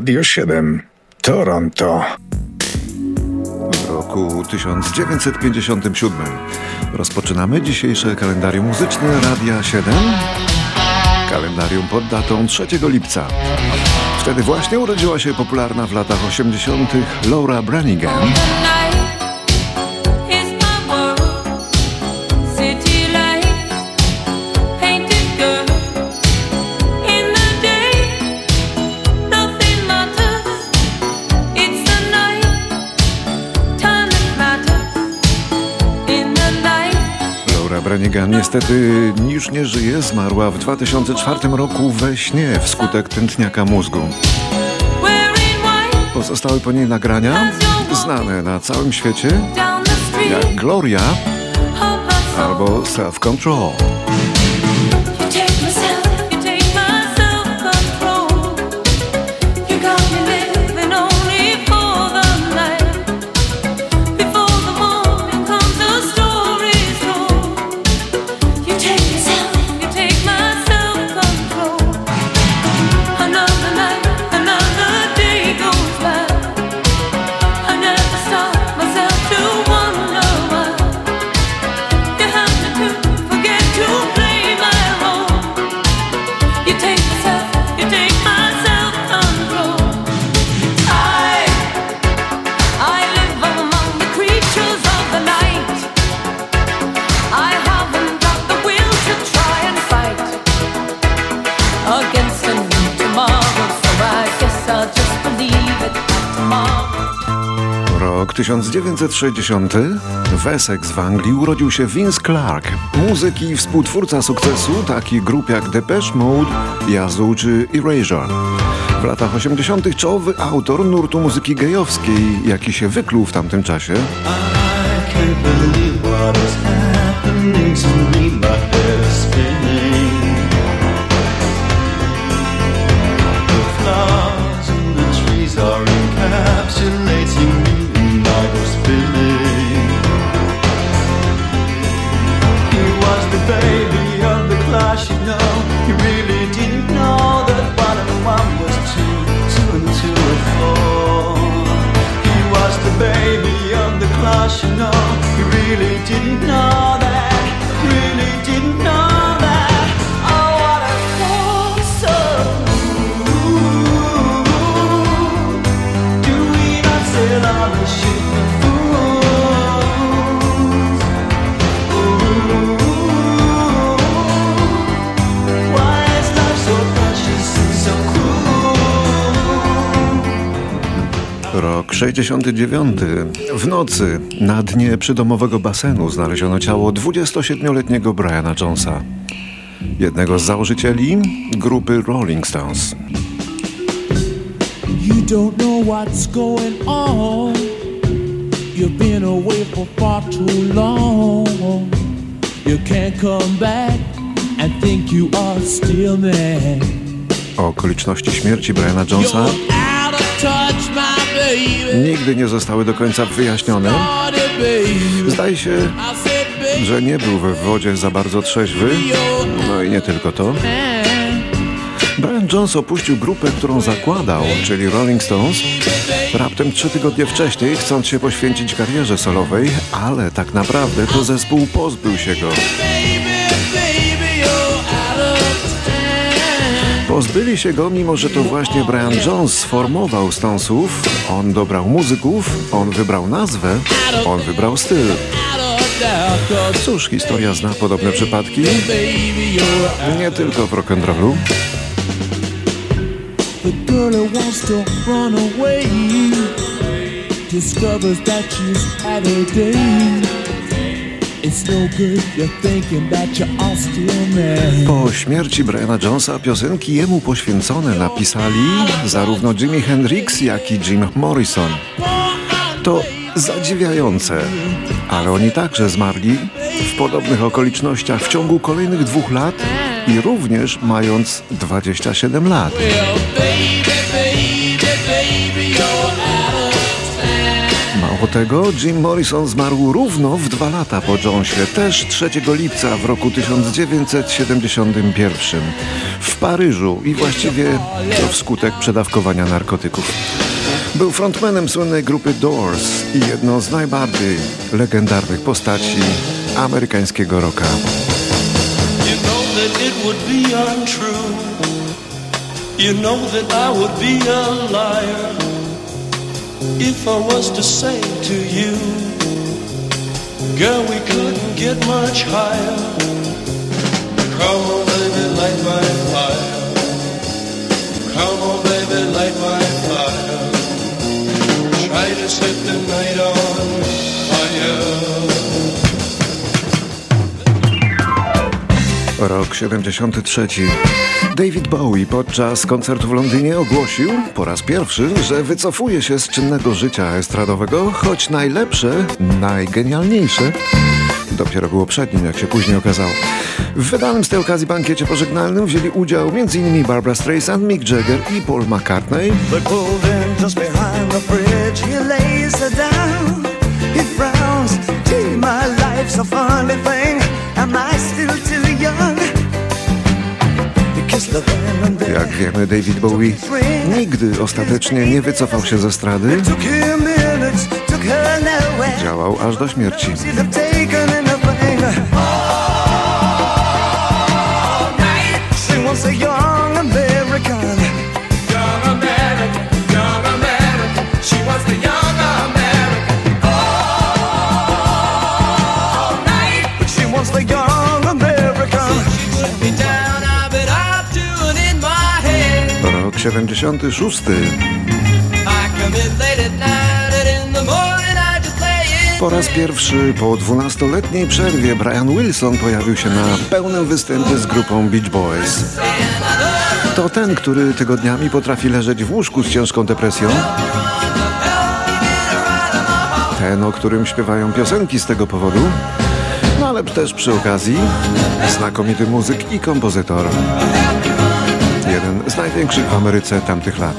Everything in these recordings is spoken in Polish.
Radio 7 Toronto. W roku 1957 rozpoczynamy dzisiejsze kalendarium muzyczne Radia 7. Kalendarium pod datą 3 lipca. Wtedy właśnie urodziła się popularna w latach 80. Laura Branigan. Branigan niestety już nie żyje, zmarła w 2004 roku we śnie wskutek tętniaka mózgu. Pozostały po niej nagrania znane na całym świecie jak Gloria albo Self Control. Rok 1960 w Essex w Anglii urodził się Vince Clark, muzyk i współtwórca sukcesu takich grup jak Depeche Mode, Yazoo czy Erasure. W latach 80. czołowy autor nurtu muzyki gejowskiej, jaki się wykluł w tamtym czasie. Rok 69. W nocy na dnie przydomowego basenu znaleziono ciało 27-letniego Briana Jonesa, jednego z założycieli grupy Rolling Stones. You don't know what's going on. You've been away for far too long. You can't come back and think you are still there. O okoliczności śmierci Briana Jonesa nigdy nie zostały do końca wyjaśnione. Zdaje się, że nie był we wodzie za bardzo trzeźwy. No i nie tylko to. Brian Jones opuścił grupę, którą zakładał, czyli Rolling Stones, raptem 3 tygodnie wcześniej, chcąc się poświęcić karierze solowej, ale tak naprawdę to zespół pozbył się go. Pozbyli się go, mimo że to właśnie Brian Jones sformował Stonesów. On dobrał muzyków, on wybrał nazwę, on wybrał styl. Cóż, historia zna podobne przypadki, nie tylko w rock'n'rollu. Po śmierci Briana Jonesa piosenki jemu poświęcone napisali zarówno Jimi Hendrix, jak i Jim Morrison. To zadziwiające, ale oni także zmarli w podobnych okolicznościach w ciągu kolejnych 2 lat i również mając 27 lat. Mało tego, Jim Morrison zmarł równo w 2 lata po Jonesie, też 3 lipca w roku 1971 w Paryżu i właściwie to wskutek przedawkowania narkotyków. Był frontmanem słynnej grupy Doors i jedną z najbardziej legendarnych postaci amerykańskiego rocka. You know that it would be untrue. You know that I would be a liar if I was to say to you, girl, we couldn't get much higher. Come on, baby, light my fire. Come on, baby, light my fire. Try to set the night on fire. Rok 73. David Bowie podczas koncertu w Londynie ogłosił po raz pierwszy, że wycofuje się z czynnego życia estradowego, choć najlepsze, najgenialniejsze dopiero było przed nim, jak się później okazało. W wydanym z tej okazji bankiecie pożegnalnym wzięli udział m.in. Barbara Streisand, Mick Jagger i Paul McCartney. Jak wiemy, David Bowie nigdy ostatecznie nie wycofał się ze estrady. Działał aż do śmierci. Rok 76. Po raz pierwszy po 12-letniej przerwie Brian Wilson pojawił się na pełnym występie z grupą Beach Boys. To ten, który tygodniami potrafi leżeć w łóżku z ciężką depresją. Ten, o którym śpiewają piosenki z tego powodu. No ale też przy okazji znakomity muzyk i kompozytor. Jeden z największych w Ameryce tamtych lat.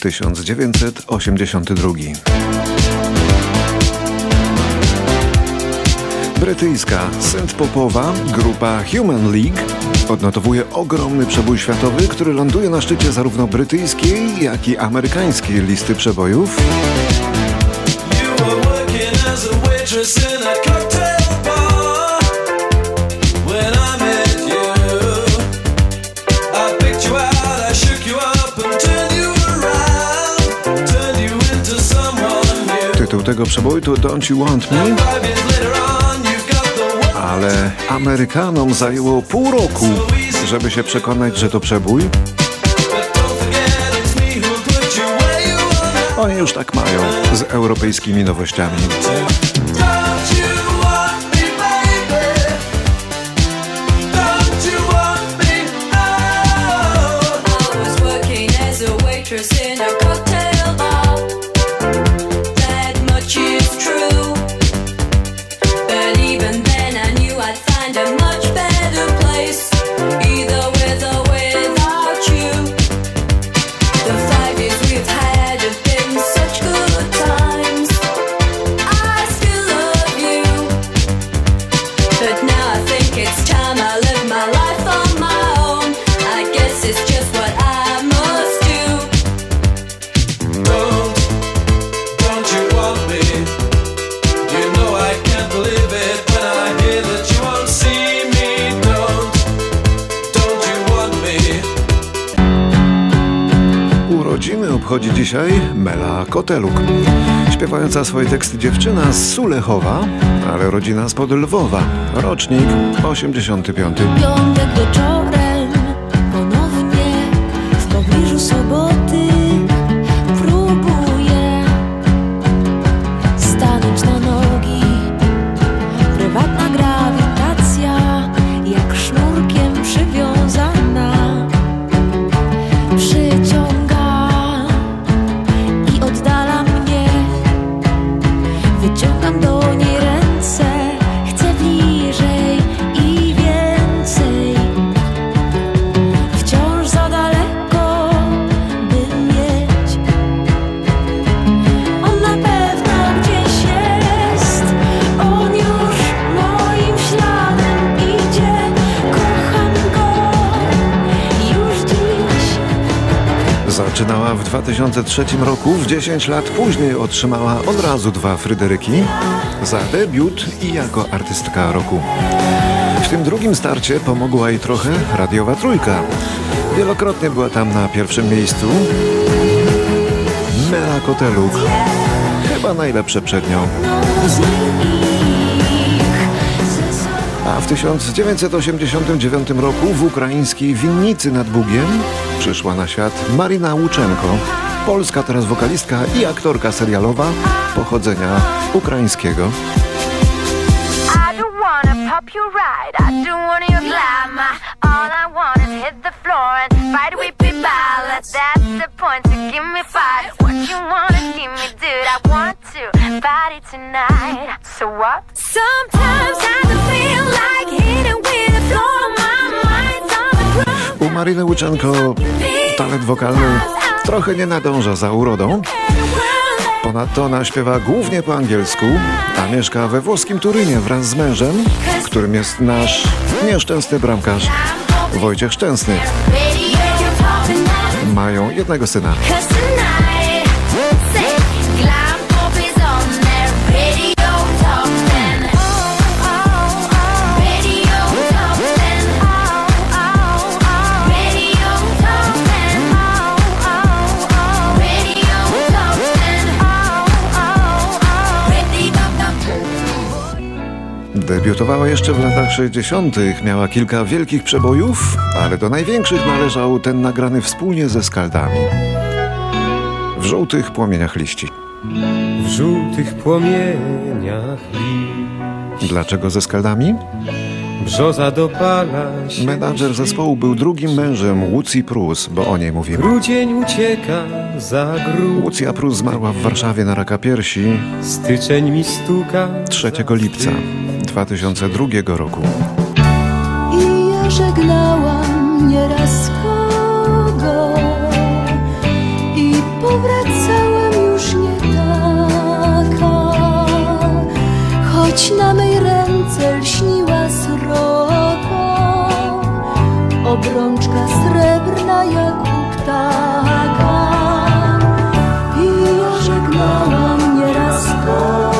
Tysiąc 1982. Brytyjska synth-popowa grupa Human League odnotowuje ogromny przebój światowy, który ląduje na szczycie zarówno brytyjskiej, jak i amerykańskiej listy przebojów. Tytuł tego przeboju to Don't You Want Me, ale Amerykanom zajęło pół roku, żeby się przekonać, że to przebój. Oni już tak mają z europejskimi nowościami. Urodziny obchodzi dzisiaj Mela Koteluk, śpiewająca swoje teksty dziewczyna z Sulechowa, ale rodzina spod Lwowa, rocznik 85. Piątek wieczorem, ponownie w pobliżu soboty próbuję stanąć na nogi. Prywatna grawitacja jak sznurkiem przywiązana przyciąga i oddala mnie. zaczynała w 2003 roku, w 10 lat później otrzymała od razu 2 Fryderyki za debiut i jako artystka roku. W tym drugim starcie pomogła jej trochę radiowa trójka. Wielokrotnie była tam na pierwszym miejscu. Mela Koteluk, chyba najlepsze przed nią. A w 1989 roku w ukraińskiej Winnicy nad Bugiem przyszła na świat Marina Łuczenko, polska teraz wokalistka i aktorka serialowa pochodzenia ukraińskiego. U Mariny Łuczenko talent wokalny trochę nie nadąża za urodą. Ponadto ona śpiewa głównie po angielsku, a mieszka we włoskim Turynie wraz z mężem, którym jest nasz nieszczęsny bramkarz Wojciech Szczęsny. Mają jednego syna. Debiutowała jeszcze w latach 60., miała kilka wielkich przebojów, ale do największych należał ten nagrany wspólnie ze Skaldami. W żółtych płomieniach liści. W żółtych płomieniach liści. Dlaczego ze Skaldami? Brzoza dopala się. Menadżer zespołu był drugim mężem Łucji Prus, bo o niej mówimy. Grudzień ucieka za grud. Łucja Prus zmarła w Warszawie na raka piersi. Styczeń mi stuka. 3 lipca 2002 roku. I ja żegnałam nieraz kogo i powracałem już nie taka, choć na mej ręce lśniła sroka, obrączka srebrna jak u ptaka. I ja żegnałam nieraz kogo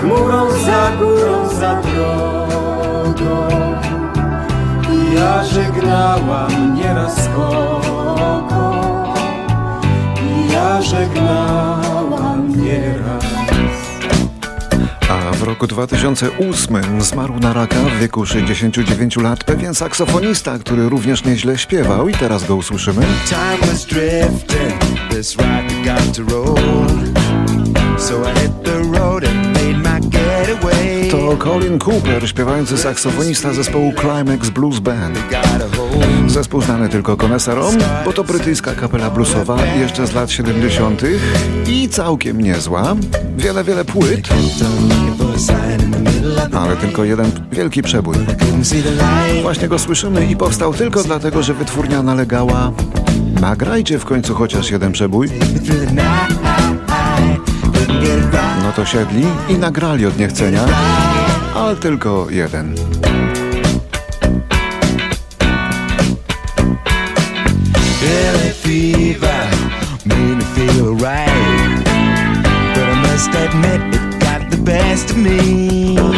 chmurą, za górą, za drogą. Ja żegnałam nieraz kogo. Ja żegnałam nieraz. A w roku 2008 zmarł na raka w wieku 69 lat pewien saksofonista, który również nieźle śpiewał i teraz go usłyszymy. Time was drifting, this ride got to roll, so I hit the road and made my getaway. To Colin Cooper, śpiewający saksofonista zespołu Climax Blues Band. Zespół znany tylko koneserom, bo to brytyjska kapela bluesowa jeszcze z lat 70. i całkiem niezła. Wiele, wiele płyt, ale tylko jeden wielki przebój. Właśnie go słyszymy i powstał tylko dlatego, że wytwórnia nalegała: nagrajcie w końcu chociaż jeden przebój. No to siedli i nagrali od niechcenia, ale tylko jeden. Must admit it got the best of me.